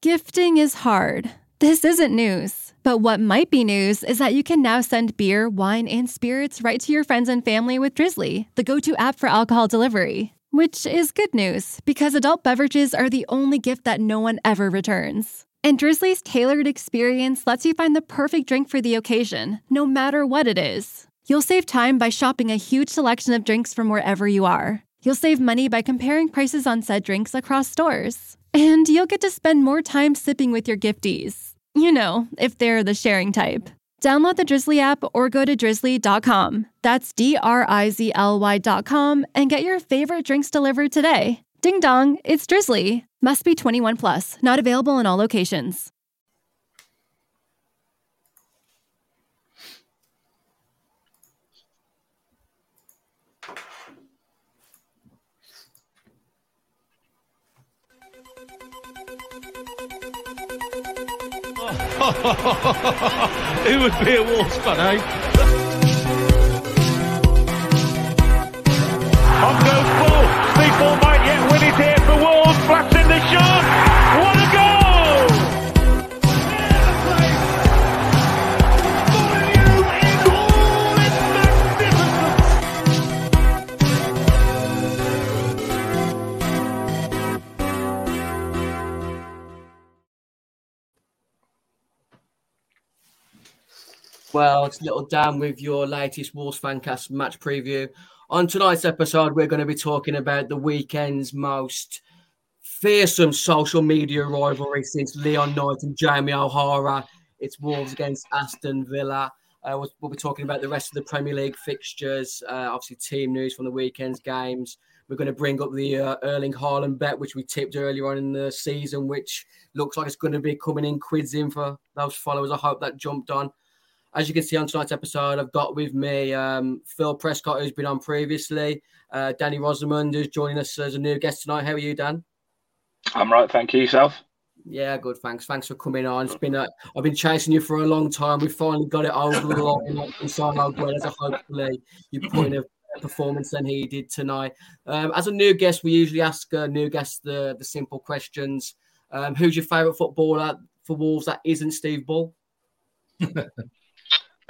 Gifting is hard. This isn't news. But what might be news is that you can now send beer, wine, and spirits right to your friends and family with Drizzly, the go-to app for alcohol delivery. Which is good news, because adult beverages are the only gift that no one ever returns. And Drizzly's tailored experience lets you find the perfect drink for the occasion, no matter what it is. You'll save time by shopping a huge selection of drinks from wherever you are. You'll save money by comparing prices on said drinks across stores. And you'll get to spend more time sipping with your gifties. You know, if they're the sharing type. Download the Drizzly app or go to drizzly.com. That's DRIZLY.com and get your favorite drinks delivered today. Ding dong, it's Drizzly. Must be 21 plus, not available in all locations. Who would be a Wolves fan, eh? On goes Bull. Steve Bull might yet win it here for Wolves. Flaps in the shot. What a goal! Molineux in all its magnificence. Well, it's Little Dan with your latest Wolves Fancast match preview. On tonight's episode, we're going to be talking about the weekend's most fearsome social media rivalry since Leon Knight and Jamie O'Hara. It's Wolves against Aston Villa. We'll be talking about the rest of the Premier League fixtures, obviously team news from the weekend's games. We're going to bring up the Erling Haaland bet, which we tipped earlier on in the season, which looks like it's going to be coming in quids in for those followers. I hope that jumped on. As you can see on tonight's episode, I've got with me Phil Prescott, who's been on previously, Danny Rosamond, who's joining us as a new guest tonight. How are you, Dan? I'm right, thank you. Yourself? Yeah, good, thanks. Thanks for coming on. It's been I've been chasing you for a long time. We finally got it over the line in Simon Gwell, so hopefully you put in a performance than he did tonight. As a new guest, we usually ask new guests the simple questions. Who's your favourite footballer for Wolves that isn't Steve Bull?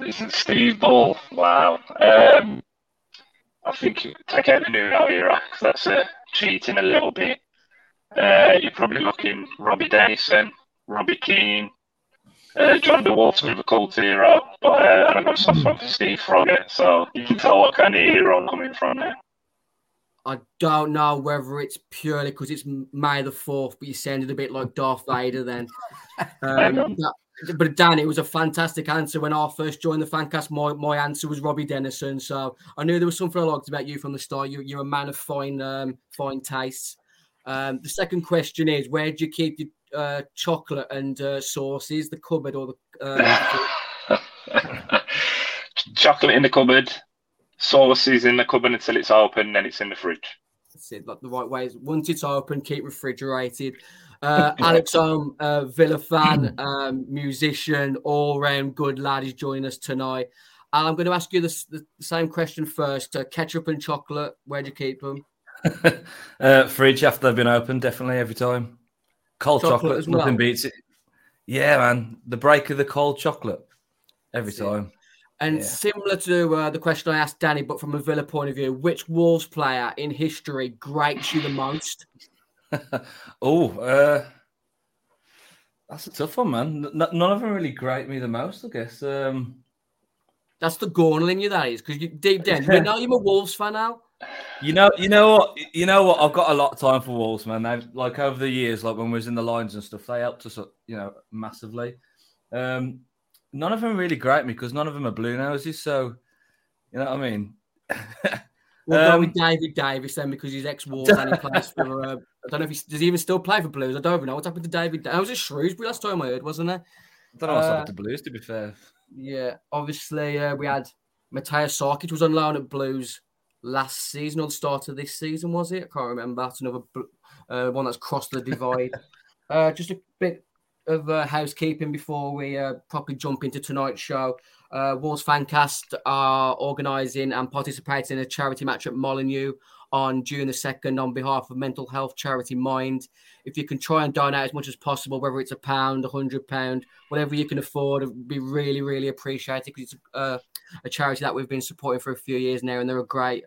Isn't Steve Bull? Wow. I think you take out the new era because that's cheating a little bit. You're probably looking Robbie Dennison, Robbie Keane, John De Walter with a cult hero, but I've got soft one for Steve Froggatt, so you can tell what kind of hero I'm coming from now. I don't know whether it's purely because it's May the 4th, but you sounded a bit like Darth Vader then. But Dan, it was a fantastic answer. When I first joined the Fancast, my answer was Robbie Dennison. So I knew there was something I liked about you from the start. You're a man of fine tastes. The second question is, where do you keep your chocolate and sauces? The cupboard or the... Chocolate in the cupboard, sauces in the cupboard until it's open, then it's in the fridge. That's it, like the right way. Once it's open, keep refrigerated. Alex Home, Villa fan, musician, all-round good lad is joining us tonight. I'm going to ask you the same question first. Ketchup and chocolate, where do you keep them? Fridge, after they've been opened, definitely, every time. Cold chocolate as well. Nothing beats it. Yeah, man, the break of the cold chocolate, every time. And similar to the question I asked Danny, but from a Villa point of view, which Wolves player in history grates you the most? That's a tough one, man. None of them really grate me the most, I guess. That's the gornal in you, that is, because deep down, you know you're a Wolves fan now. You know what? I've got a lot of time for Wolves, man. They've, like over the years, like when we was in the lines and stuff, they helped us, massively. None of them really grate me because none of them are blue noses. So, you know what I mean. We'll go with David Davis then because he's ex-Wolves and he plays for... I don't know if does he even still play for Blues? I don't even know. What's happened to David Davis? I was at Shrewsbury last time I heard, wasn't it? I don't know what's happened to Blues, to be fair. Yeah, obviously we had Mateusz Sarkic was on loan at Blues last season or the start of this season, was it? I can't remember. That's another one that's crossed the divide. Just a bit of housekeeping before we properly jump into tonight's show. Wolves Fancast are organising and participating in a charity match at Molineux on June the 2nd on behalf of mental health charity Mind. If you can try and donate as much as possible, whether it's £1, £100, whatever you can afford, it would be really, really appreciated, because it's a charity that we've been supporting for a few years now, and they're a great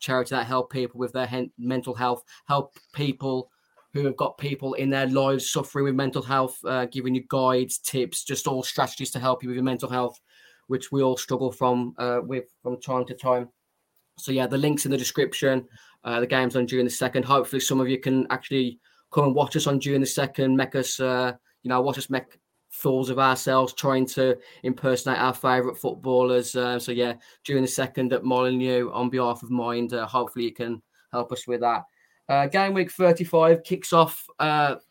charity that help people with their mental health, help people who have got people in their lives suffering with mental health, giving you guides, tips, just all strategies to help you with your mental health, which we all struggle with from time to time. So yeah, the link's in the description. The game's on June the 2nd. Hopefully some of you can actually come and watch us on June the 2nd, make us, watch us make fools of ourselves trying to impersonate our favourite footballers. So yeah, June the 2nd at Molineux on behalf of Mind. Hopefully you can help us with that. Game week 35 kicks off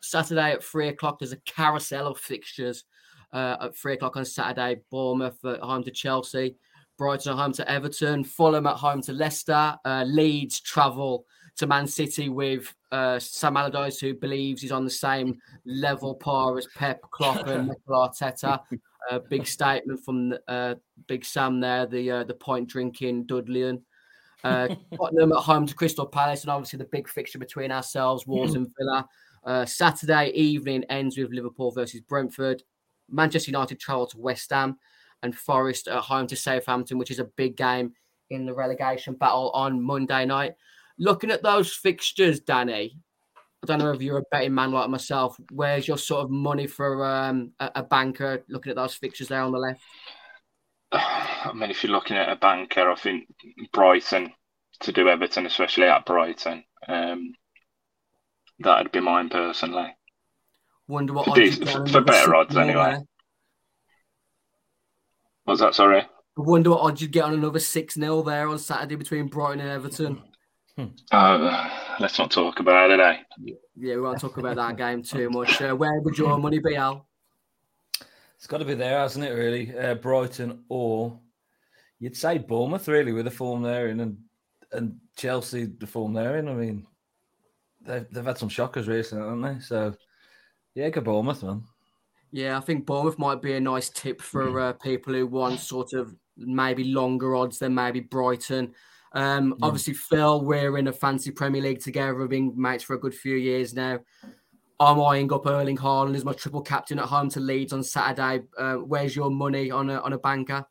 Saturday at 3 o'clock. There's a carousel of fixtures at 3 o'clock on Saturday. Bournemouth at home to Chelsea, Brighton at home to Everton, Fulham at home to Leicester, Leeds travel to Man City with Sam Allardyce, who believes he's on the same level par as Pep, Klopp and Mikel Arteta. Big statement from Big Sam there, the pint drinking Dudleyan. Tottenham at home to Crystal Palace, and obviously the big fixture between ourselves, Wolves and Villa. Saturday evening ends with Liverpool versus Brentford. Manchester United travel to West Ham, and Forest at home to Southampton, which is a big game in the relegation battle on Monday night. Looking at those fixtures, Danny, I don't know if you're a betting man like myself. Where's your sort of money for a banker looking at those fixtures there on the left? I mean, if you're looking at a banker, I think Brighton to do Everton, especially at Brighton, that'd be mine personally. Wonder what for better odds anyway. There. What's that? Sorry. I wonder what odds you'd get on another 6-0 there on Saturday between Brighton and Everton. Let's not talk about it, eh? Yeah, we won't talk about that game too much. Where would your money be, Al? It's got to be there, hasn't it, really? Brighton or, you'd say Bournemouth, really, with the form they're in, and Chelsea, the form they're in. I mean, they've had some shockers recently, haven't they? So, yeah, go Bournemouth, man. Yeah, I think Bournemouth might be a nice tip for people who want sort of maybe longer odds than maybe Brighton. Obviously, Phil, we're in a fancy Premier League together. We've been mates for a good few years now. I'm eyeing up Erling Haaland as my triple captain at home to Leeds on Saturday. Where's your money on a banker?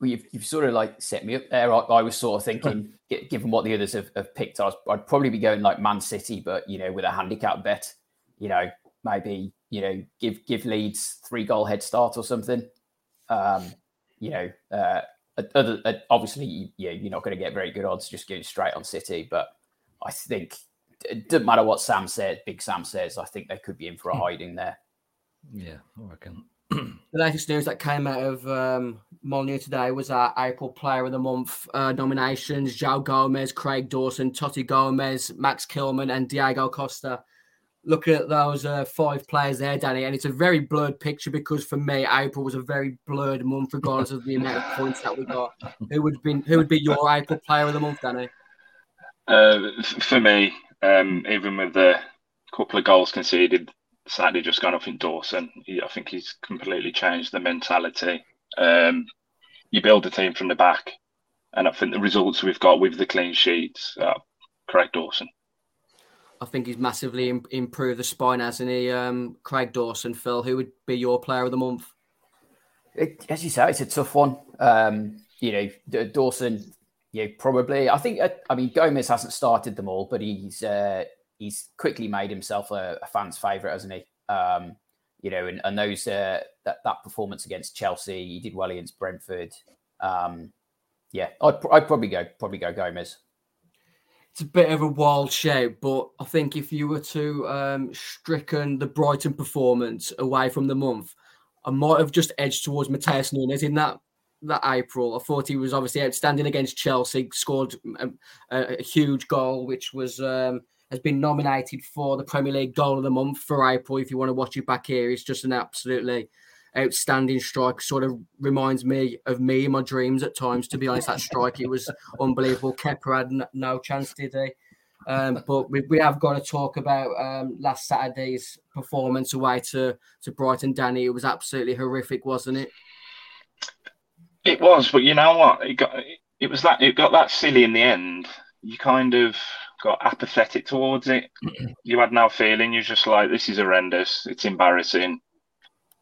Well, you've sort of like set me up there. I was sort of thinking, given what the others have picked, I'd probably be going like Man City, but, with a handicap bet, maybe, give Leeds 3-goal head start or something. Obviously, you're not going to get very good odds just going straight on City, but I think it doesn't matter what Sam says, Big Sam says, I think they could be in for a hiding there. Yeah, I reckon. The latest news that came out of Molineux today was our April Player of the Month nominations. João Gomes, Craig Dawson, Totti Gomes, Max Kilman and Diego Costa. Look at those 5 players there, Danny, and it's a very blurred picture because for me, April was a very blurred month regardless of the amount of points that we got. Who would be your April Player of the Month, Danny? For me... even with the couple of goals conceded, Saturday just gone off in Dawson. I think he's completely changed the mentality. You build a team from the back, and I think the results we've got with the clean sheets, Craig Dawson. I think he's massively improved the spine, hasn't he? Craig Dawson, Phil, who would be your player of the month? As you say, it's a tough one. Dawson... Yeah, probably. I think, Gomes hasn't started them all, but he's quickly made himself a fan's favourite, hasn't he? And those that performance against Chelsea, he did well against Brentford. I'd probably go Gomes. It's a bit of a wild shape, but I think if you were to stricken the Brighton performance away from the month, I might have just edged towards Mateus Nunes in that April. I thought he was obviously outstanding against Chelsea, scored a huge goal, which was has been nominated for the Premier League Goal of the Month for April. If you want to watch it back here, it's just an absolutely outstanding strike. Sort of reminds me of me in my dreams at times, to be honest. That strike, it was unbelievable. Kepa had no chance, did he? But we have got to talk about last Saturday's performance away to Brighton, Danny. It was absolutely horrific, wasn't it? It was, but you know what? It got that silly in the end you kind of got apathetic towards it. You had no feeling. You're just like, this is horrendous. It's embarrassing.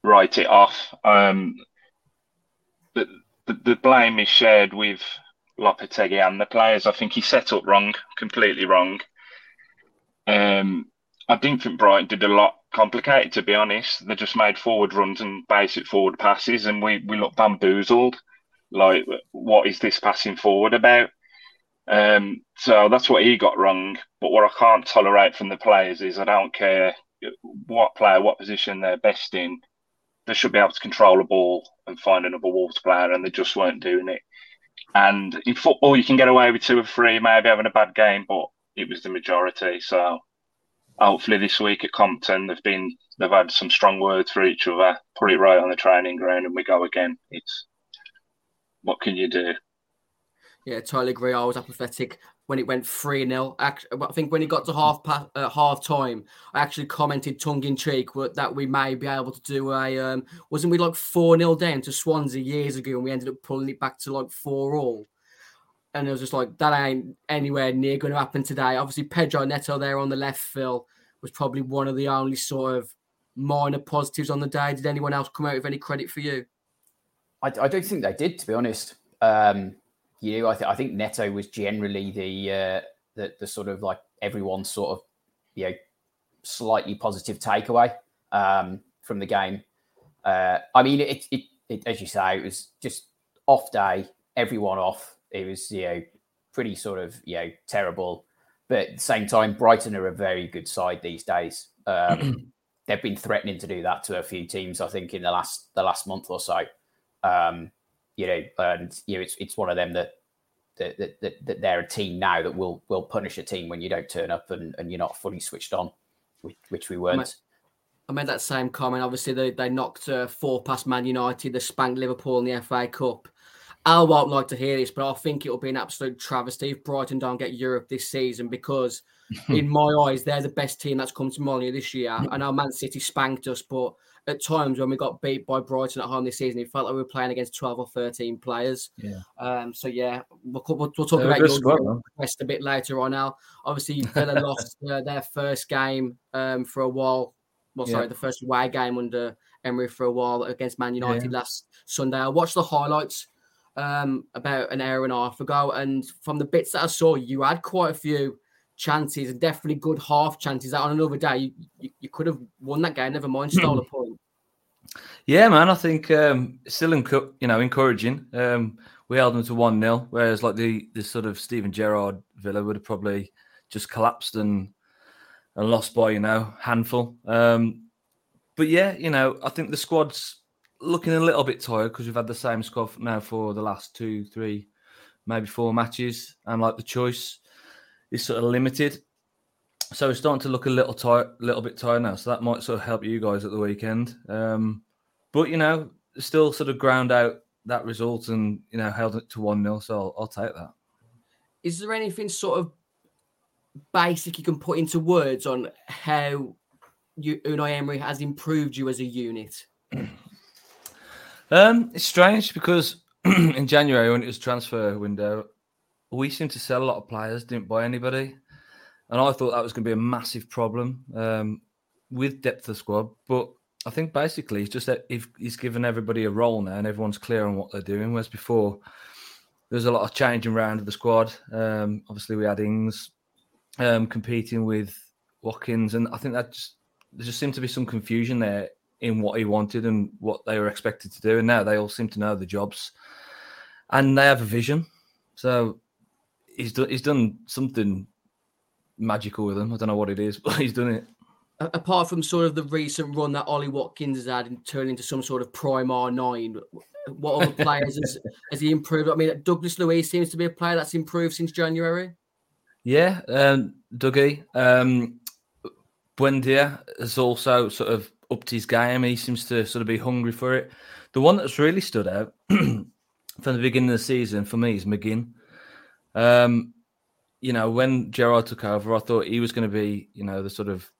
Write it off. But the blame is shared with Lopetegui and the players. I think he set up wrong, completely wrong. I didn't think Brighton did a lot complicated, to be honest. They just made forward runs and basic forward passes, and we looked bamboozled. Like, what is this passing forward about? So that's what he got wrong. But what I can't tolerate from the players is I don't care what player, what position they're best in. They should be able to control a ball and find another Wolves player, and they just weren't doing it. And in football, you can get away with two or three, maybe having a bad game, but it was the majority. So hopefully this week at Compton, they've had some strong words for each other, put it right on the training ground, and we go again. It's what can you do? Yeah, totally agree. I was apathetic when it went 3-0. I think when it got to half time, I actually commented tongue-in-cheek that we may be able to do a... wasn't we like 4-0 down to Swansea years ago, and we ended up pulling it back to like 4-4? And it was just like, that ain't anywhere near going to happen today. Obviously, Pedro Neto there on the left, Phil, was probably one of the only sort of minor positives on the day. Did anyone else come out with any credit for you? I don't think they did, to be honest. I think Neto was generally the sort of like everyone's sort of, slightly positive takeaway from the game. It as you say, it was just off day, everyone off. It was, pretty sort of, terrible. But at the same time, Brighton are a very good side these days. They've been threatening to do that to a few teams, I think, in the last month or so. It's one of them that they're a team now that will punish a team when you don't turn up and you're not fully switched on, which we weren't. I made that same comment. Obviously, they knocked four past Man United. They spanked Liverpool in the FA Cup. I won't like to hear this, but I think it'll be an absolute travesty if Brighton don't get Europe this season, because in my eyes, they're the best team that's come to Molineux this year. I know Man City spanked us, but at times when we got beat by Brighton at home this season, it felt like we were playing against 12 or 13 players. Yeah. We'll talk about your request a bit later on, Al. Obviously, Villa lost their first game for a while. The first away game under Emery for a while against Man United last Sunday. I watched the highlights about an hour and a half ago, and from the bits that I saw, you had quite a few chances, and definitely good half chances that on another day you could have won that game, never mind stole a point. Yeah, man, I think still encouraging. We held them to 1-0, whereas like the sort of Steven Gerrard Villa would have probably just collapsed and lost by handful. But yeah, I think the squad's looking a little bit tired because we've had the same squad now for the last 2, 3, maybe 4 matches, and like the choice is sort of limited, so it's starting to look a little bit tired now. So that might sort of help you guys at the weekend. But still sort of ground out that result and held it to 1-0. So I'll take that. Is there anything sort of basic you can put into words on how Unai Emery has improved you as a unit? It's strange because in January when it was transfer window, we seemed to sell a lot of players, didn't buy anybody. And I thought that was going to be a massive problem with depth of squad. But I think basically it's just that he's given everybody a role now and everyone's clear on what they're doing. Whereas before, there was a lot of changing around of the squad. Obviously, we had Ings competing with Watkins. And I think that there just seemed to be some confusion there in what he wanted and what they were expected to do. And now they all seem to know the jobs. And they have a vision. So... He's done something magical with him. I don't know what it is, but he's done it. Apart from sort of the recent run that Ollie Watkins has had and turned into some sort of prime R9, what other players has he improved? I mean, Douglas Luiz seems to be a player that's improved since January. Yeah, Dougie. Buendia has also sort of upped his game. He seems to sort of be hungry for it. The one that's really stood out from the beginning of the season for me is McGinn. When Gerrard took over, I thought he was going to be, the sort of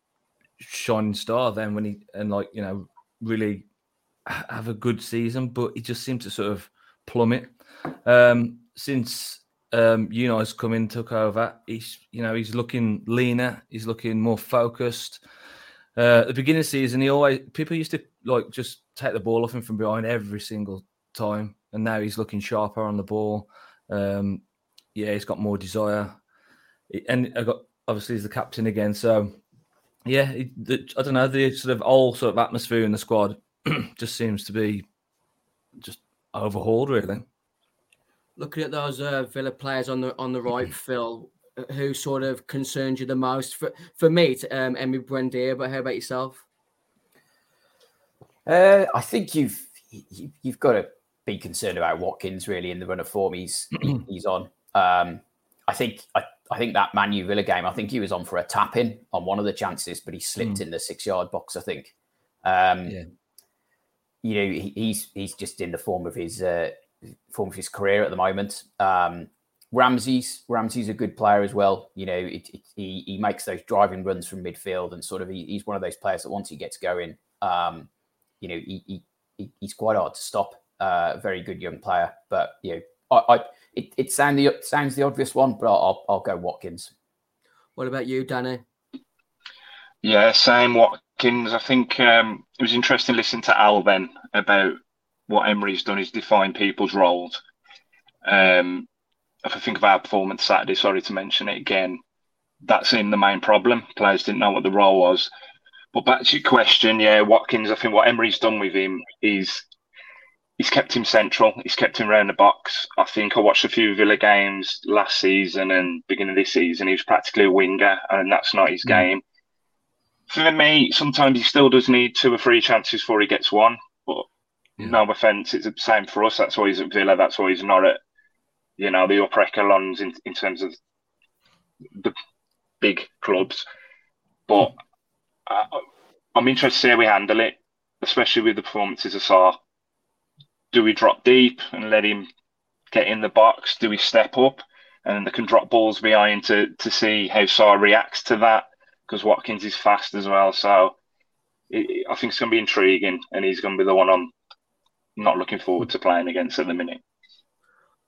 shining star then when he, and like, really have a good season, but he just seemed to sort of plummet. Since Unai's come in, took over. He's looking leaner. He's looking more focused. At the beginning of the season, people used to like just take the ball off him from behind every single time, and now he's looking sharper on the ball. He's got more desire, and obviously he's the captain again. So yeah, I don't know, the sort of old sort of atmosphere in the squad just seems to be just overhauled, really. Looking at those Villa players on the right, Phil, who sort of concerns you the most? For me, it's Emi Buendia, but how about yourself? I think you've got to be concerned about Watkins, really, in the run of form he's on. I think that Man U Villa game, I think he was on for a tap-in on one of the chances, but he slipped in the 6-yard box, I think. He's just in the form of his career at the moment. Ramsey's a good player as well. He makes those driving runs from midfield, and sort of he's one of those players that once he gets going, he's quite hard to stop. Very good young player, but it sounds the obvious one, but I'll go Watkins. What about you, Danny? Yeah, same Watkins. I think it was interesting listening to Al then about what Emery's done is define people's roles. If I think of our performance Saturday, sorry to mention it again, that's in the main problem. Players didn't know what the role was. But back to your question, yeah, Watkins, I think what Emery's done with him is he's kept him central. He's kept him around the box. I think I watched a few Villa games last season and beginning of this season. He was practically a winger, and that's not his game. For me, sometimes he still does need 2 or 3 chances before he gets one. But no offence, it's the same for us. That's why he's at Villa. That's why he's not at, the upper echelons in terms of the big clubs. But I'm interested to see how we handle it, especially with the performances of Sá. Do we drop deep and let him get in the box? Do we step up? And they can drop balls behind to see how Sá reacts to that, because Watkins is fast as well. So I think it's going to be intriguing, and he's going to be the one I'm not looking forward to playing against at the minute.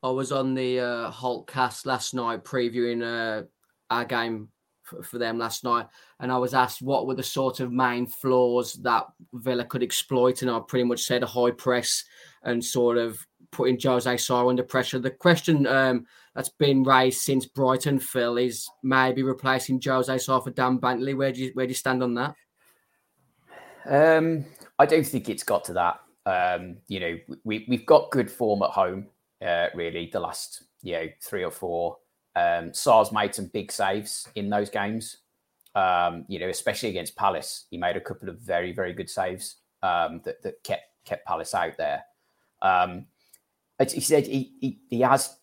I was on the Holtcast last night previewing our game for them last night, and I was asked what were the sort of main flaws that Villa could exploit, and I pretty much said a high press and sort of putting José Sá under pressure. The question that's been raised since Brighton, Phil, is maybe replacing José Sá for Dan Bentley. Where do you stand on that? I don't think it's got to that. We've got good form at home, really, the last 3 or 4. Sar's made some big saves in those games, especially against Palace. He made a couple of very, very good saves that kept Palace out there. He said he has,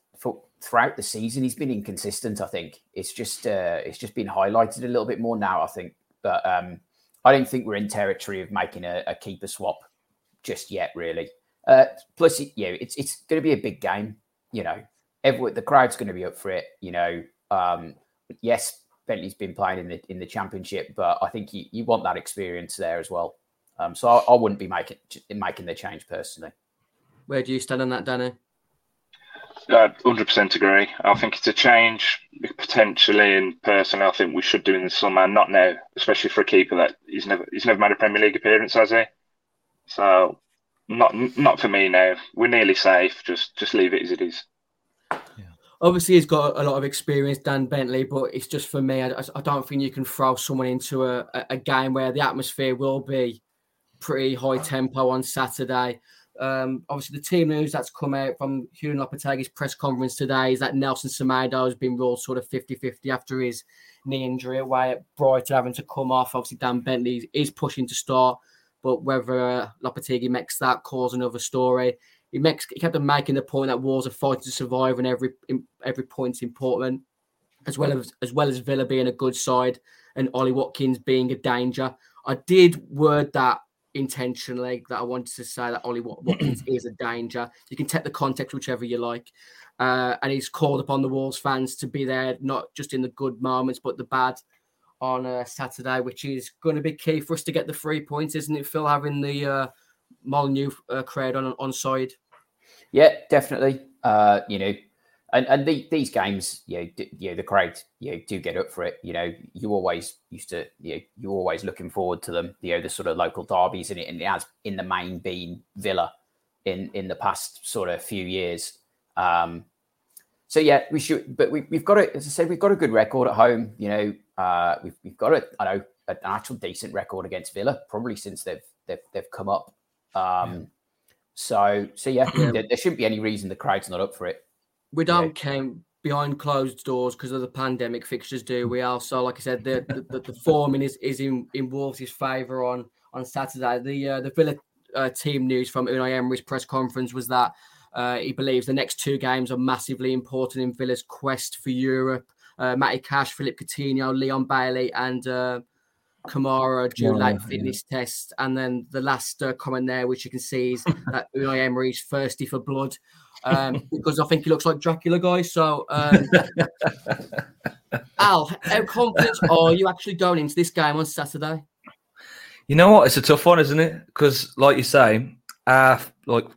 throughout the season, he's been inconsistent, I think. It's just been highlighted a little bit more now, I think. But I don't think we're in territory of making a keeper swap just yet, really. Plus, it's going to be a big game, the crowd's going to be up for it, Yes, Bentley's been playing in the Championship, but I think you want that experience there as well. So I wouldn't be making the change personally. Where do you stand on that, Danny? 100% agree. I think it's a change potentially, and personally, I think we should do in the summer. Not now, especially for a keeper that he's never made a Premier League appearance, has he? So not for me now. We're nearly safe. Just leave it as it is. Obviously, he's got a lot of experience, Dan Bentley, but it's just for me, I don't think you can throw someone into a game where the atmosphere will be pretty high tempo on Saturday. Obviously, the team news that's come out from Julen Lopetegui's press conference today is that Nelson Semedo has been ruled sort of 50-50 after his knee injury away at Brighton, having to come off. Obviously, Dan Bentley is pushing to start, but whether Lopetegui makes that calls another story. He kept on making the point that Wolves are fighting to survive, and every point's important, as well as Villa being a good side and Ollie Watkins being a danger. I did word that intentionally, that I wanted to say that Ollie Watkins is a danger. You can take the context whichever you like, and he's called upon the Wolves fans to be there, not just in the good moments but the bad, on Saturday, which is going to be key for us to get the 3 points, isn't it, Phil? Having the Molineux crowd on side. Yeah, definitely. And these games, the crowd, do get up for it. You always used to, you're always looking forward to them. The sort of local derbies, and it has in the main been Villa in the past sort of few years. We should, but we've got a, as I said, we've got a good record at home. We've got an actual decent record against Villa probably since they've come up. There shouldn't be any reason the crowd's not up for it. We don't count behind closed doors because of the pandemic fixtures, do we? Also, like I said, the forming is in Wolves' favour on Saturday. The Villa team news from Unai Emery's press conference was that he believes the next two games are massively important in Villa's quest for Europe. Matty Cash, Philippe Coutinho, Leon Bailey and Kamara due late fitness test. And then the last comment there, which you can see, is that Unai Emery's thirsty for blood. Because I think he looks like Dracula, guys. So, Al, how confident are you actually going into this game on Saturday? You know what? It's a tough one, isn't it? Because, like you say, our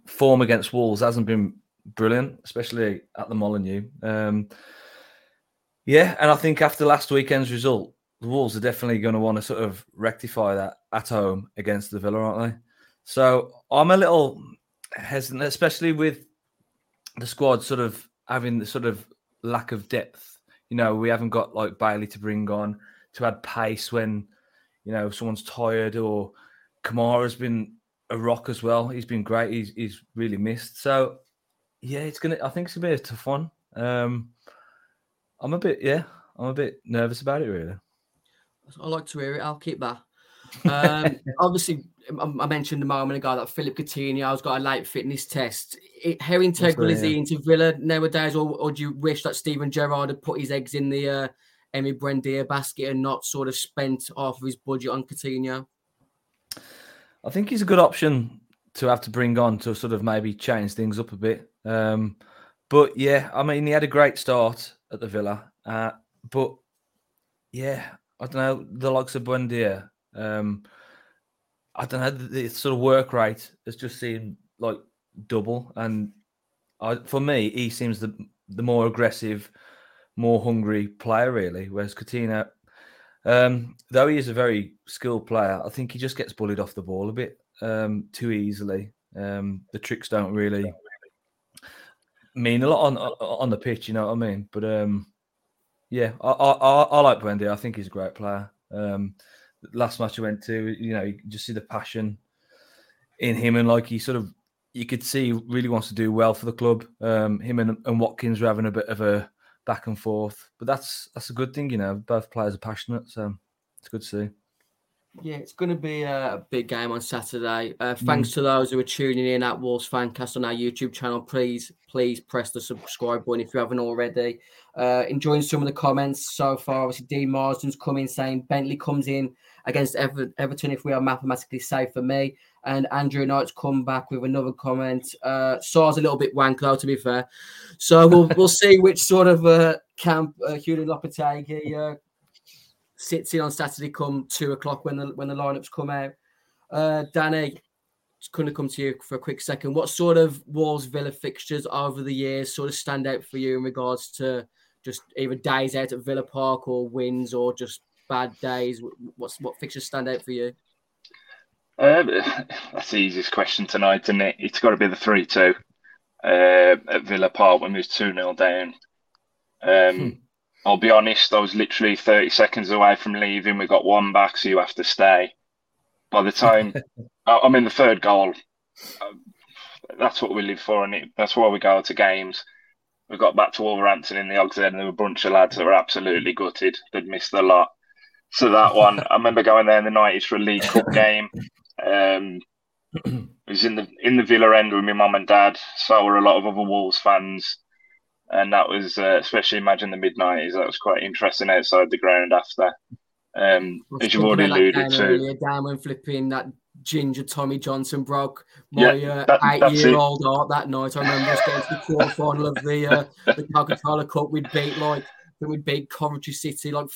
form against Wolves hasn't been brilliant, especially at the Molineux. And I think after last weekend's result, the Wolves are definitely going to want to sort of rectify that at home against the Villa, aren't they? So I'm a little hesitant, especially with the squad sort of having the sort of lack of depth. We haven't got Bailey to bring on to add pace when, someone's tired, or Kamara's been a rock as well. He's been great. He's really missed. So, I think it's going to be a tough one. I'm a bit nervous about it, really. I like to hear it. I'll keep that. Obviously, I mentioned a moment ago that Philippe Coutinho's got a late fitness test. How integral is he into Villa nowadays, or do you wish that Steven Gerrard had put his eggs in the Emi Buendia basket and not sort of spent half of his budget on Coutinho? I think he's a good option to have to bring on to sort of maybe change things up a bit. He had a great start at the Villa. I don't know, the likes of Buendia, I don't know, the sort of work rate has just seemed double. And for me, he seems the more aggressive, more hungry player, really. Whereas Coutinho, though he is a very skilled player, I think he just gets bullied off the ball a bit too easily. The tricks don't really mean a lot on the pitch, you know what I mean? But I like Buendia. I think he's a great player. Last match I went to, you just see the passion in him, and he sort of, you could see he really wants to do well for the club. Him and Watkins were having a bit of a back and forth, but that's a good thing, Both players are passionate, so it's good to see. Yeah, it's going to be a big game on Saturday. Thanks to those who are tuning in at Wolves Fancast on our YouTube channel. Please press the subscribe button if you haven't already. Enjoying some of the comments so far. Obviously, Dean Marsden's come in saying Bentley comes in against Everton if we are mathematically safe for me. And Andrew Knight's come back with another comment. Sar's a little bit wank though, to be fair. So we'll see which sort of camp Julen Lopetegui sits in on Saturday come 2:00 when the lineups come out. Danny, just going to come to you for a quick second. What sort of Wolves Villa fixtures over the years sort of stand out for you in regards to just either days out at Villa Park or wins or just bad days? What fixtures stand out for you? That's the easiest question tonight, isn't it? It's got to be the 3-2 at Villa Park when we was 2-0 down. I'll be honest, I was literally 30 seconds away from leaving. We got one back, so you have to stay. By the time I'm in the third goal, that's what we live for, and that's why we go to games. We got back to Wolverhampton in the Ogs Head, and there were a bunch of lads that were absolutely gutted. They'd missed a lot. So that one, I remember going there in the 90s for a League Cup game. It was in the Villa end with my mum and dad. So were a lot of other Wolves fans. And that was, especially imagine the mid-90s, that was quite interesting outside the ground after. As you've already alluded to. Earlier, down when flipping that ginger Tommy Johnson broke my 8-year-old heart that night. I remember us going to the quarter-final of the Coca-Cola Cup. We'd beat Coventry City 3-0 or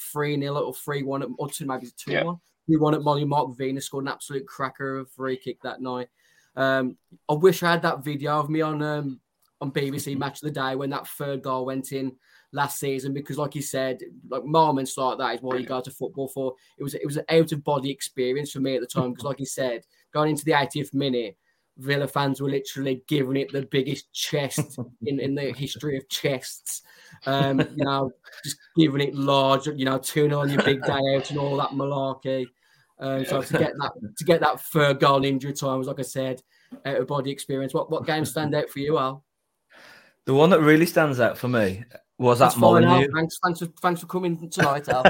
3-1 at Upton, maybe 2-1. 2-1 at Molineux. Mark Venus scored an absolute cracker of free kick that night. I wish I had that video of me on on BBC Match of the Day when that third goal went in last season, because like you said, like moments like that is what you go to football for. It was an out-of-body experience for me at the time, because like you said, going into the 80th minute, Villa fans were literally giving it the biggest chest in the history of chests. You know, just giving it large, you know, 2-0 on your big day out and all that malarkey. So to get that third goal in injury time was, like I said, out of body experience. What games stand out for you, Al? The one that really stands out for me was that Molineux. Thanks for coming tonight, Al.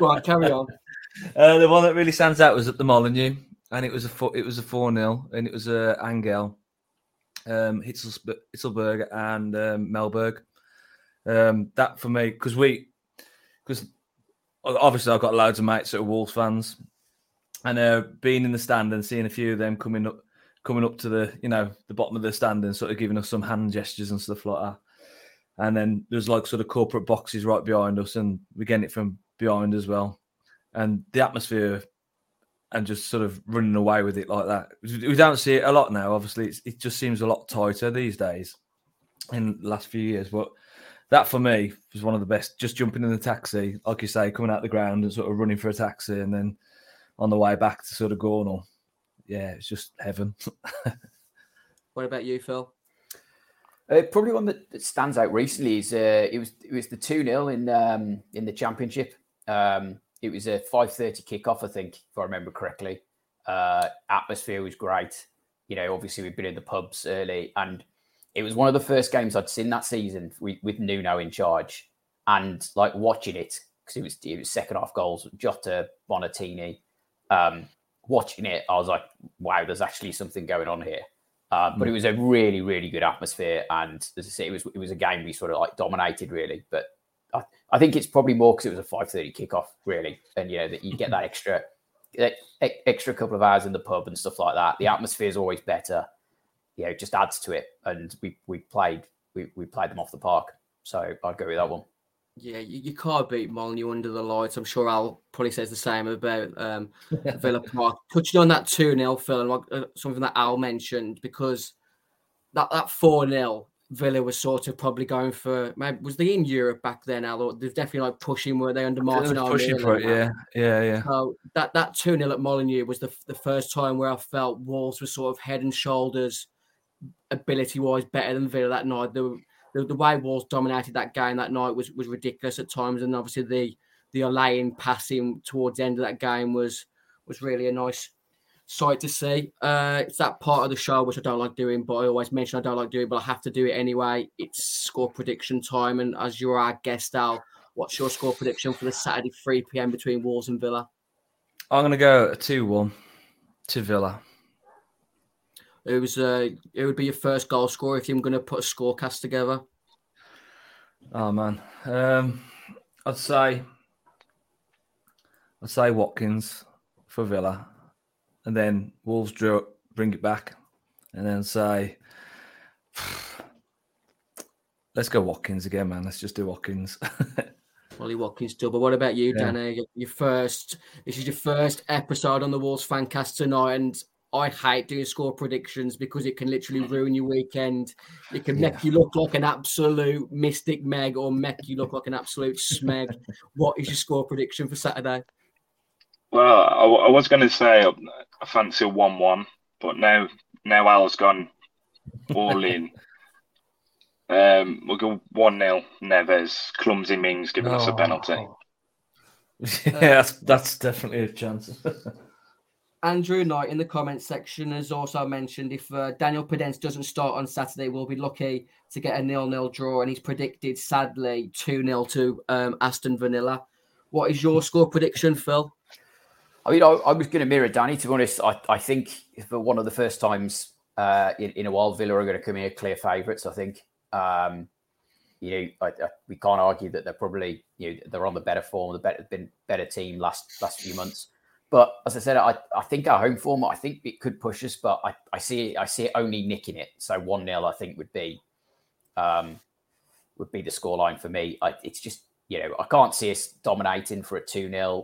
Go on, carry on. The one that really stands out was at the Molineux, and it was a 4-0, and it was Angel, Hitzelberg, and Melberg. That for me, because obviously I've got loads of mates that are Wolves fans, and being in the stand and seeing a few of them coming up to the, you know, the bottom of the stand and sort of giving us some hand gestures and stuff like that. And then there's like sort of corporate boxes right behind us, and we're getting it from behind as well. And the atmosphere and just sort of running away with it like that. We don't see it a lot now, obviously. It just seems a lot tighter these days in the last few years. But that for me was one of the best. Just jumping in the taxi, like you say, coming out the ground and sort of running for a taxi, and then on the way back to sort of Gornal. Yeah, it's just heaven. What about you, Phil? Probably one that stands out recently is it was the 2-0 in the Championship. It was a 5:30 kickoff, I think, if I remember correctly. Atmosphere was great. You know, obviously we've been in the pubs early, and it was one of the first games I'd seen that season with Nuno in charge, and like watching it, because it was second half goals, Jota, Bonatini. Watching it, I was like, wow, there's actually something going on here. But it was a really, really good atmosphere. And as I say, it was a game we sort of like dominated, really. But I think it's probably more because it was a 5:30 kickoff, really. And, you know, that you get that extra couple of hours in the pub and stuff like that. The atmosphere is always better. You know, it just adds to it. And we played them off the park. So I'd go with that one. Yeah, you can't beat Molineux under the lights. I'm sure Al probably says the same about Villa Park. Touching on that 2-0, Phil, and something that Al mentioned, because that 4-0, Villa was sort of probably going for, maybe, was they in Europe back then, Al? Or they're definitely like pushing, were they, under Martin? They were pushing for it, yeah. So that 2-0 at Molineux was the first time where I felt Wolves were sort of head and shoulders, ability-wise, better than Villa that night. The way Wolves dominated that game that night was ridiculous at times, and obviously the Olayan passing towards the end of that game was really a nice sight to see. It's that part of the show which I don't like doing, but I always mention I don't like doing, but I have to do it anyway. It's score prediction time, and as you're our guest, Al, what's your score prediction for the Saturday 3 p.m. between Wolves and Villa? I'm going to go 2-1 to Villa. It would be your first goal scorer if you were going to put a scorecast together. Oh man, I'd say Watkins for Villa, and then Wolves bring it back, and then say, let's go Watkins again, man. Let's just do Watkins. Ollie Watkins double. What about you, Danny? This is your first episode on the Wolves Fancast tonight, and I hate doing score predictions because it can literally ruin your weekend. It can make you look like an absolute mystic Meg, or make you look like an absolute smeg. What is your score prediction for Saturday? Well, I was going to say I fancy a 1-1, but now Al's gone all in. We'll go 1-0. Neves, clumsy Mings giving us a penalty. Yeah, that's definitely a chance. Andrew Knight in the comments section has also mentioned if Daniel Pedence doesn't start on Saturday, we'll be lucky to get a 0-0 draw. And he's predicted, sadly, 2-0 to Aston Villa. What is your score prediction, Phil? I mean, I was going to mirror Danny, to be honest. I think for one of the first times in a while, Villa are going to come here clear favourites, I think. We can't argue that they're probably, they're on the better form, better team last few months. But as I said, I think our home form, I think it could push us, but I see it only nicking it. So 1-0, I think, would be the scoreline for me. It's just, I can't see us dominating for a 2-0.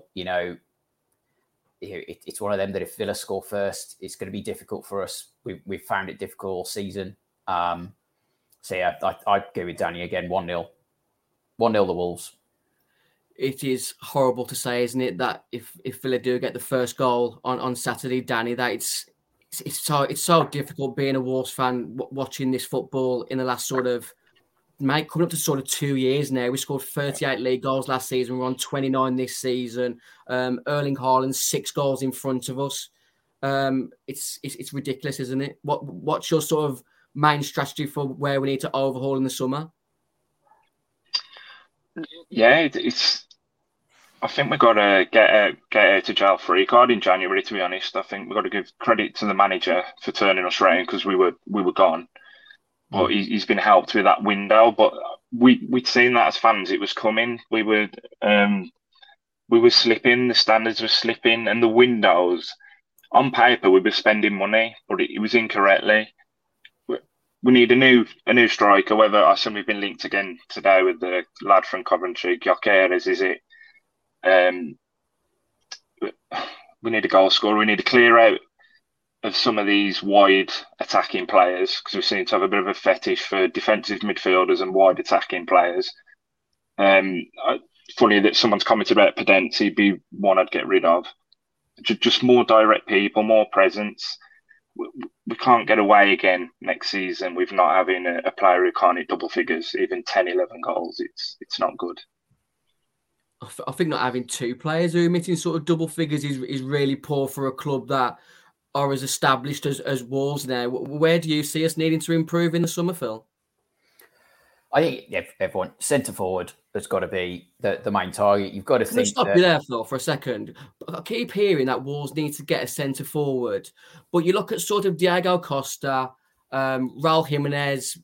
It's one of them that if Villa score first, it's going to be difficult for us. We've found it difficult all season. So yeah, I'd go with Danny again, 1-0. 1-0 the Wolves. It is horrible to say, isn't it, that if Villa do get the first goal on Saturday, Danny, that it's so difficult being a Wolves fan watching this football in the last sort of, mate, coming up to sort of 2 years now. We scored 38 league goals last season. We're on 29 this season. Erling Haaland, 6 goals in front of us. It's ridiculous, isn't it? What's your sort of main strategy for where we need to overhaul in the summer? Yeah, it's. I think we've got to get to jail free card in January. To be honest, I think we've got to give credit to the manager for turning us around because we were gone, but he's been helped with that window. But we'd seen that as fans, it was coming. We were slipping. The standards were slipping, and the windows. On paper, we were spending money, but it was incorrectly. We need a new striker. Whether I said we've been linked again today with the lad from Coventry, Gyokeres, is it? We need a goal scorer. We need a clear out of some of these wide attacking players because we seem to have a bit of a fetish for defensive midfielders and wide attacking players. Funny that someone's commented about Pedence. He'd be one I'd get rid of. Just more direct people, more presence. We can't get away again next season with not having a player who can't hit double figures, even 10, 11 goals. It's not good. I think not having two players who are hitting sort of double figures is really poor for a club that are as established as Wolves now. Where do you see us needing to improve in the summer, Phil? I think everyone centre forward has got to be the main target. You've got to think. Stop you there, Phil, for a second. I keep hearing that Wolves need to get a centre forward, but you look at sort of Diego Costa, Raul Jimenez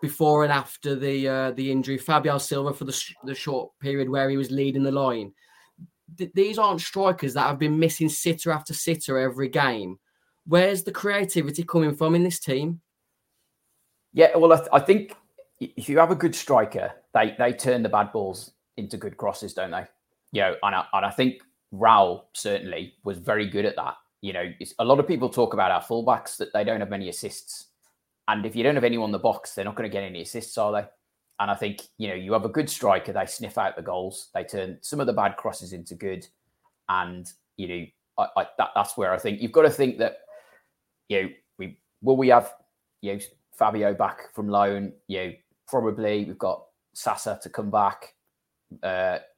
before and after the injury, Fabio Silva for the short period where he was leading the line. These aren't strikers that have been missing sitter after sitter every game. Where's the creativity coming from in this team? Yeah, well, I think. If you have a good striker, they turn the bad balls into good crosses, don't they? You know, and I think Raul certainly was very good at that. You know, a lot of people talk about our fullbacks that they don't have many assists. And if you don't have anyone in the box, they're not going to get any assists, are they? And I think, you know, you have a good striker, they sniff out the goals. They turn some of the bad crosses into good. And, you know, that's where I think you've got to think that, you know, will we have, you know, Fabio back from loan, you know, probably we've got Sasa to come back. You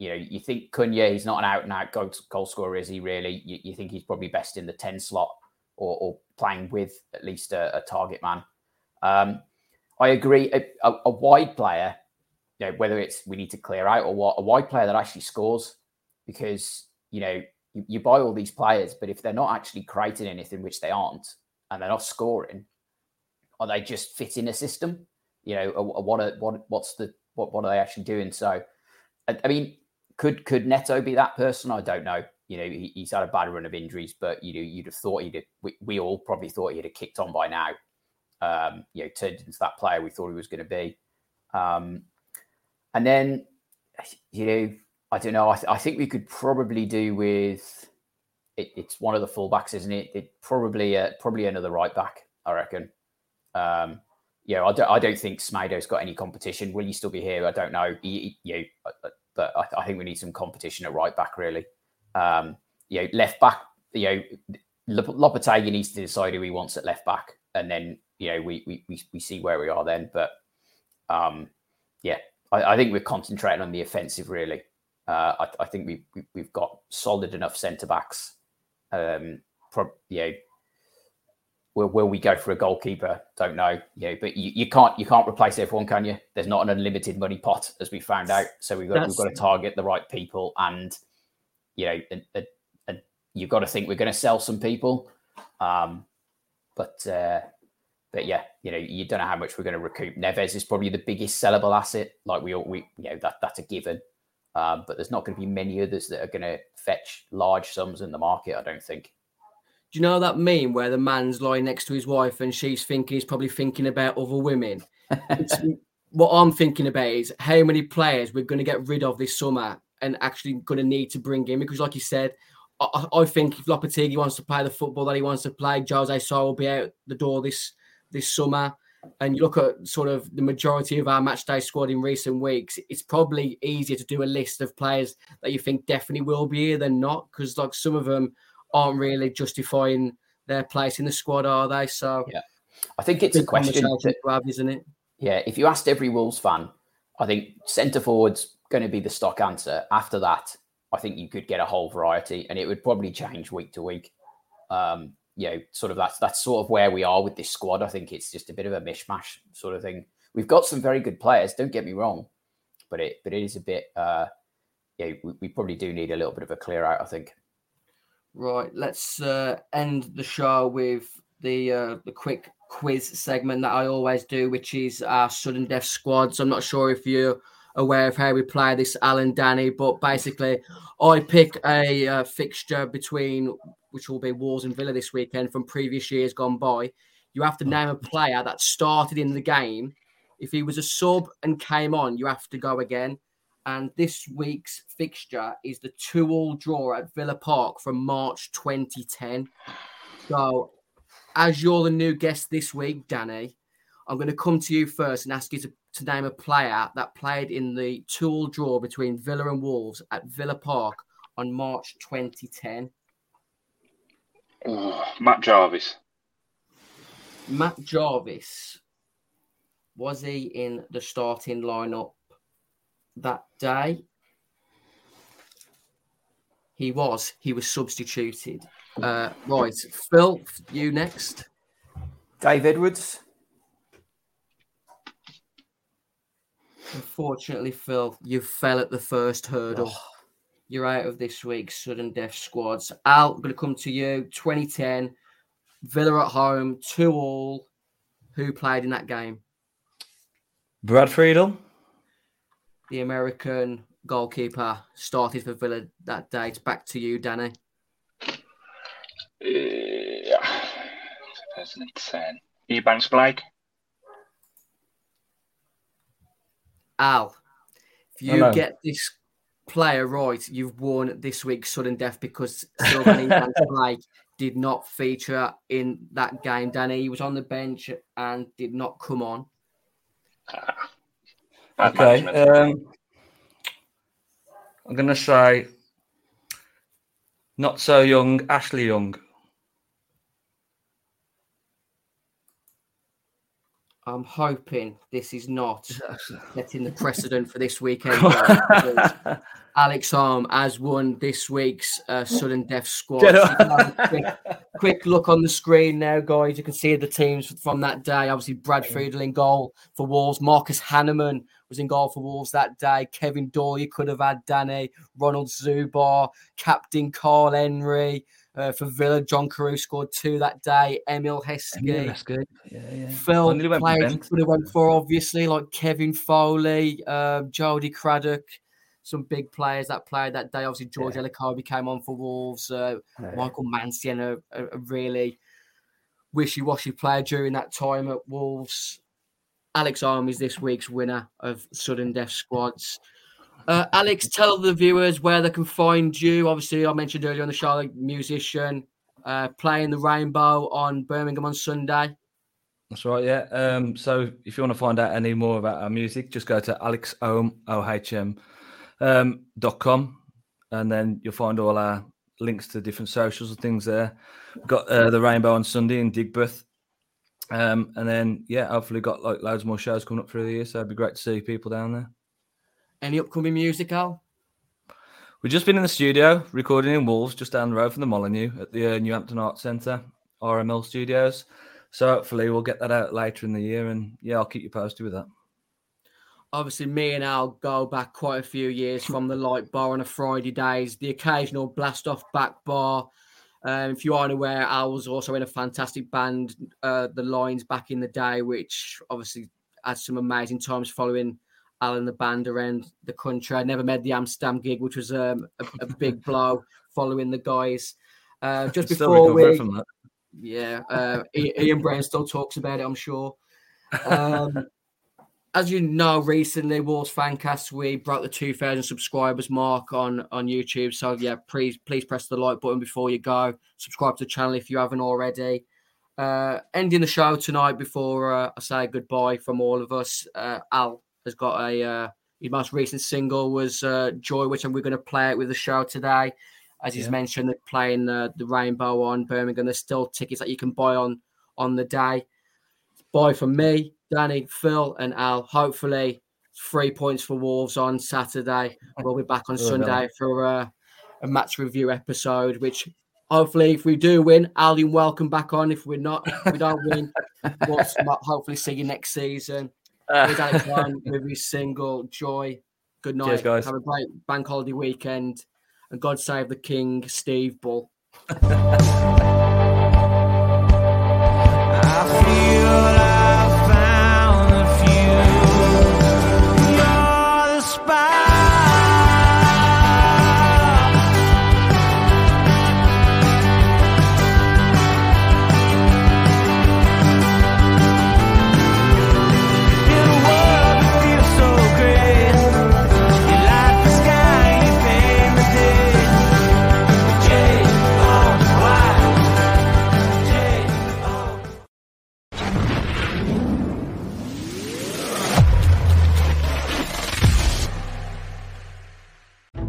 know, you think Cunha, he's not an out-and-out goal scorer, is he really? You think he's probably best in the 10 slot or playing with at least a target man. I agree. A wide player, you know, whether it's we need to clear out or what, a wide player that actually scores because, you know, you buy all these players, but if they're not actually creating anything, which they aren't, and they're not scoring, are they just fit in a system? You know, what are they actually doing? So, I mean, could Neto be that person? I don't know. You know, he's had a bad run of injuries, but you know, you'd have thought we all probably thought he'd have kicked on by now. You know, turned into that player we thought he was going to be. And then, you know, I don't know. I think we could probably do with it. It's one of the fullbacks, isn't it? It probably another right back, I reckon. You know, I don't think Smado's got any competition. Will he still be here? I don't know. But I think we need some competition at right back, really. You know, left back. You know, Lopetegui needs to decide who he wants at left back, and then you know we see where we are then. But yeah, I think we're concentrating on the offensive really. I think we've got solid enough centre backs. You know. Will we go for a goalkeeper? Don't know. You know, but you can't replace everyone, can you? There's not an unlimited money pot, as we found out. So we've got to target the right people, and you know, and you've got to think we're going to sell some people. But yeah, you know, you don't know how much we're going to recoup. Neves is probably the biggest sellable asset. Like we you know that's a given. But there's not going to be many others that are going to fetch large sums in the market, I don't think. Do you know that meme where the man's lying next to his wife and she's thinking he's probably thinking about other women? What I'm thinking about is how many players we're going to get rid of this summer and actually going to need to bring in. Because like you said, I think if Lopetegui wants to play the football that he wants to play, José Sá will be out the door this summer. and you look at sort of the majority of our matchday squad in recent weeks, it's probably easier to do a list of players that you think definitely will be here than not, because like some of them aren't really justifying their place in the squad, are they? So yeah, I think it's a question to have, isn't it? Yeah, if you asked every Wolves fan, I think centre forward's going to be the stock answer. After that, I think you could get a whole variety, and it would probably change week to week. You know, sort of that's sort of where we are with this squad. I think it's just a bit of a mishmash sort of thing. We've got some very good players, don't get me wrong, but it is a bit. We probably do need a little bit of a clear out, I think. Right, let's end the show with the quick quiz segment that I always do, which is our sudden death squads. I'm not sure if you're aware of how we play this, Alan, Danny, but basically I pick a fixture between, which will be Wolves and Villa this weekend from previous years gone by. You have to name a player that started in the game. If he was a sub and came on, you have to go again. And this week's fixture is the 2-2 draw at Villa Park from March 2010. So as you're the new guest this week, Danny, I'm going to come to you first and ask you to name a player that played in the 2-2 draw between Villa and Wolves at Villa Park on March 2010. Matt Jarvis. Matt Jarvis. Was he in the starting lineup that day? He was. He was substituted. Right. Phil, you next. Dave Edwards. Unfortunately, Phil, you fell at the first hurdle. Oh. You're out of this week's sudden death squads. Al, I'm going to come to you. 2010, Villa at home, 2-2. Who played in that game? Brad Friedel. The American goalkeeper started for Villa that day. It's back to you, Danny. 2010. Ebanks Blake. Al, if you get this player right, you've won this week's sudden death, because Sylvan Ebanks Blake did not feature in that game, Danny. He was on the bench and did not come on. Okay. I'm going to say not so young, Ashley Young. I'm hoping this is not setting the precedent for this weekend. Alex Home has won this week's sudden death squad. Quick look on the screen now, guys. You can see the teams from that day. Obviously, Brad Friedel in goal for Wolves. Marcus Hanneman was in goal for Wolves that day. Kevin Doyle, you could have had, Danny. Ronald Zubar, Captain Carl Henry. For Villa, John Carew scored 2 that day. Emil Heskey. Yeah. Phil, players you could have went for, obviously, like Kevin Foley, Jody Craddock, some big players that played that day. Obviously, George Elikabi came on for Wolves. Michael Mansien, a really wishy-washy player during that time at Wolves. Alex Home is this week's winner of sudden death squads. Alex, tell the viewers where they can find you. Obviously, I mentioned earlier on the show, musician, playing the Rainbow on Birmingham on Sunday. That's right, yeah. So if you want to find out any more about our music, just go to alexhome.com, and then you'll find all our links to different socials and things there. We've got the Rainbow on Sunday in Digbeth. And then, hopefully got like loads more shows coming up through the year, so it'd be great to see people down there. Any upcoming music, Al? We've just been in the studio recording in Wolves, just down the road from the Molineux at the Newhampton Arts Centre, RML Studios. So hopefully we'll get that out later in the year, and I'll keep you posted with that. Obviously, me and Al go back quite a few years from the Light Bar on a Friday days, the occasional blast-off back bar. If you aren't aware, Al was also in a fantastic band, The Lines, back in the day, which obviously had some amazing times following Al and the band around the country. I never made the Amsterdam gig, which was a big blow following the guys. Just before we... From that. Ian Brown still talks about it, I'm sure. As you know, recently, Wolves Fancast, we broke the 2,000 subscribers mark on YouTube. So, please press the like button before you go. Subscribe to the channel if you haven't already. Ending the show tonight before I say goodbye from all of us. Al has got a his most recent single was Joy, which we're going to play it with the show today. As he's mentioned, they're playing the Rainbow on Birmingham. There's still tickets that you can buy on the day. Buy from me, Danny, Phil and Al. Hopefully 3 points for Wolves on Saturday. We'll be back on Sunday for a match review episode, which hopefully if we do win, Al, you're welcome back on. If we're not, we don't win, we'll hopefully see you next season. With Alex Home, with his single Joy. Good night. Cheers, guys. Have a great bank holiday weekend. And God save the King, Steve Bull.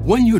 When you're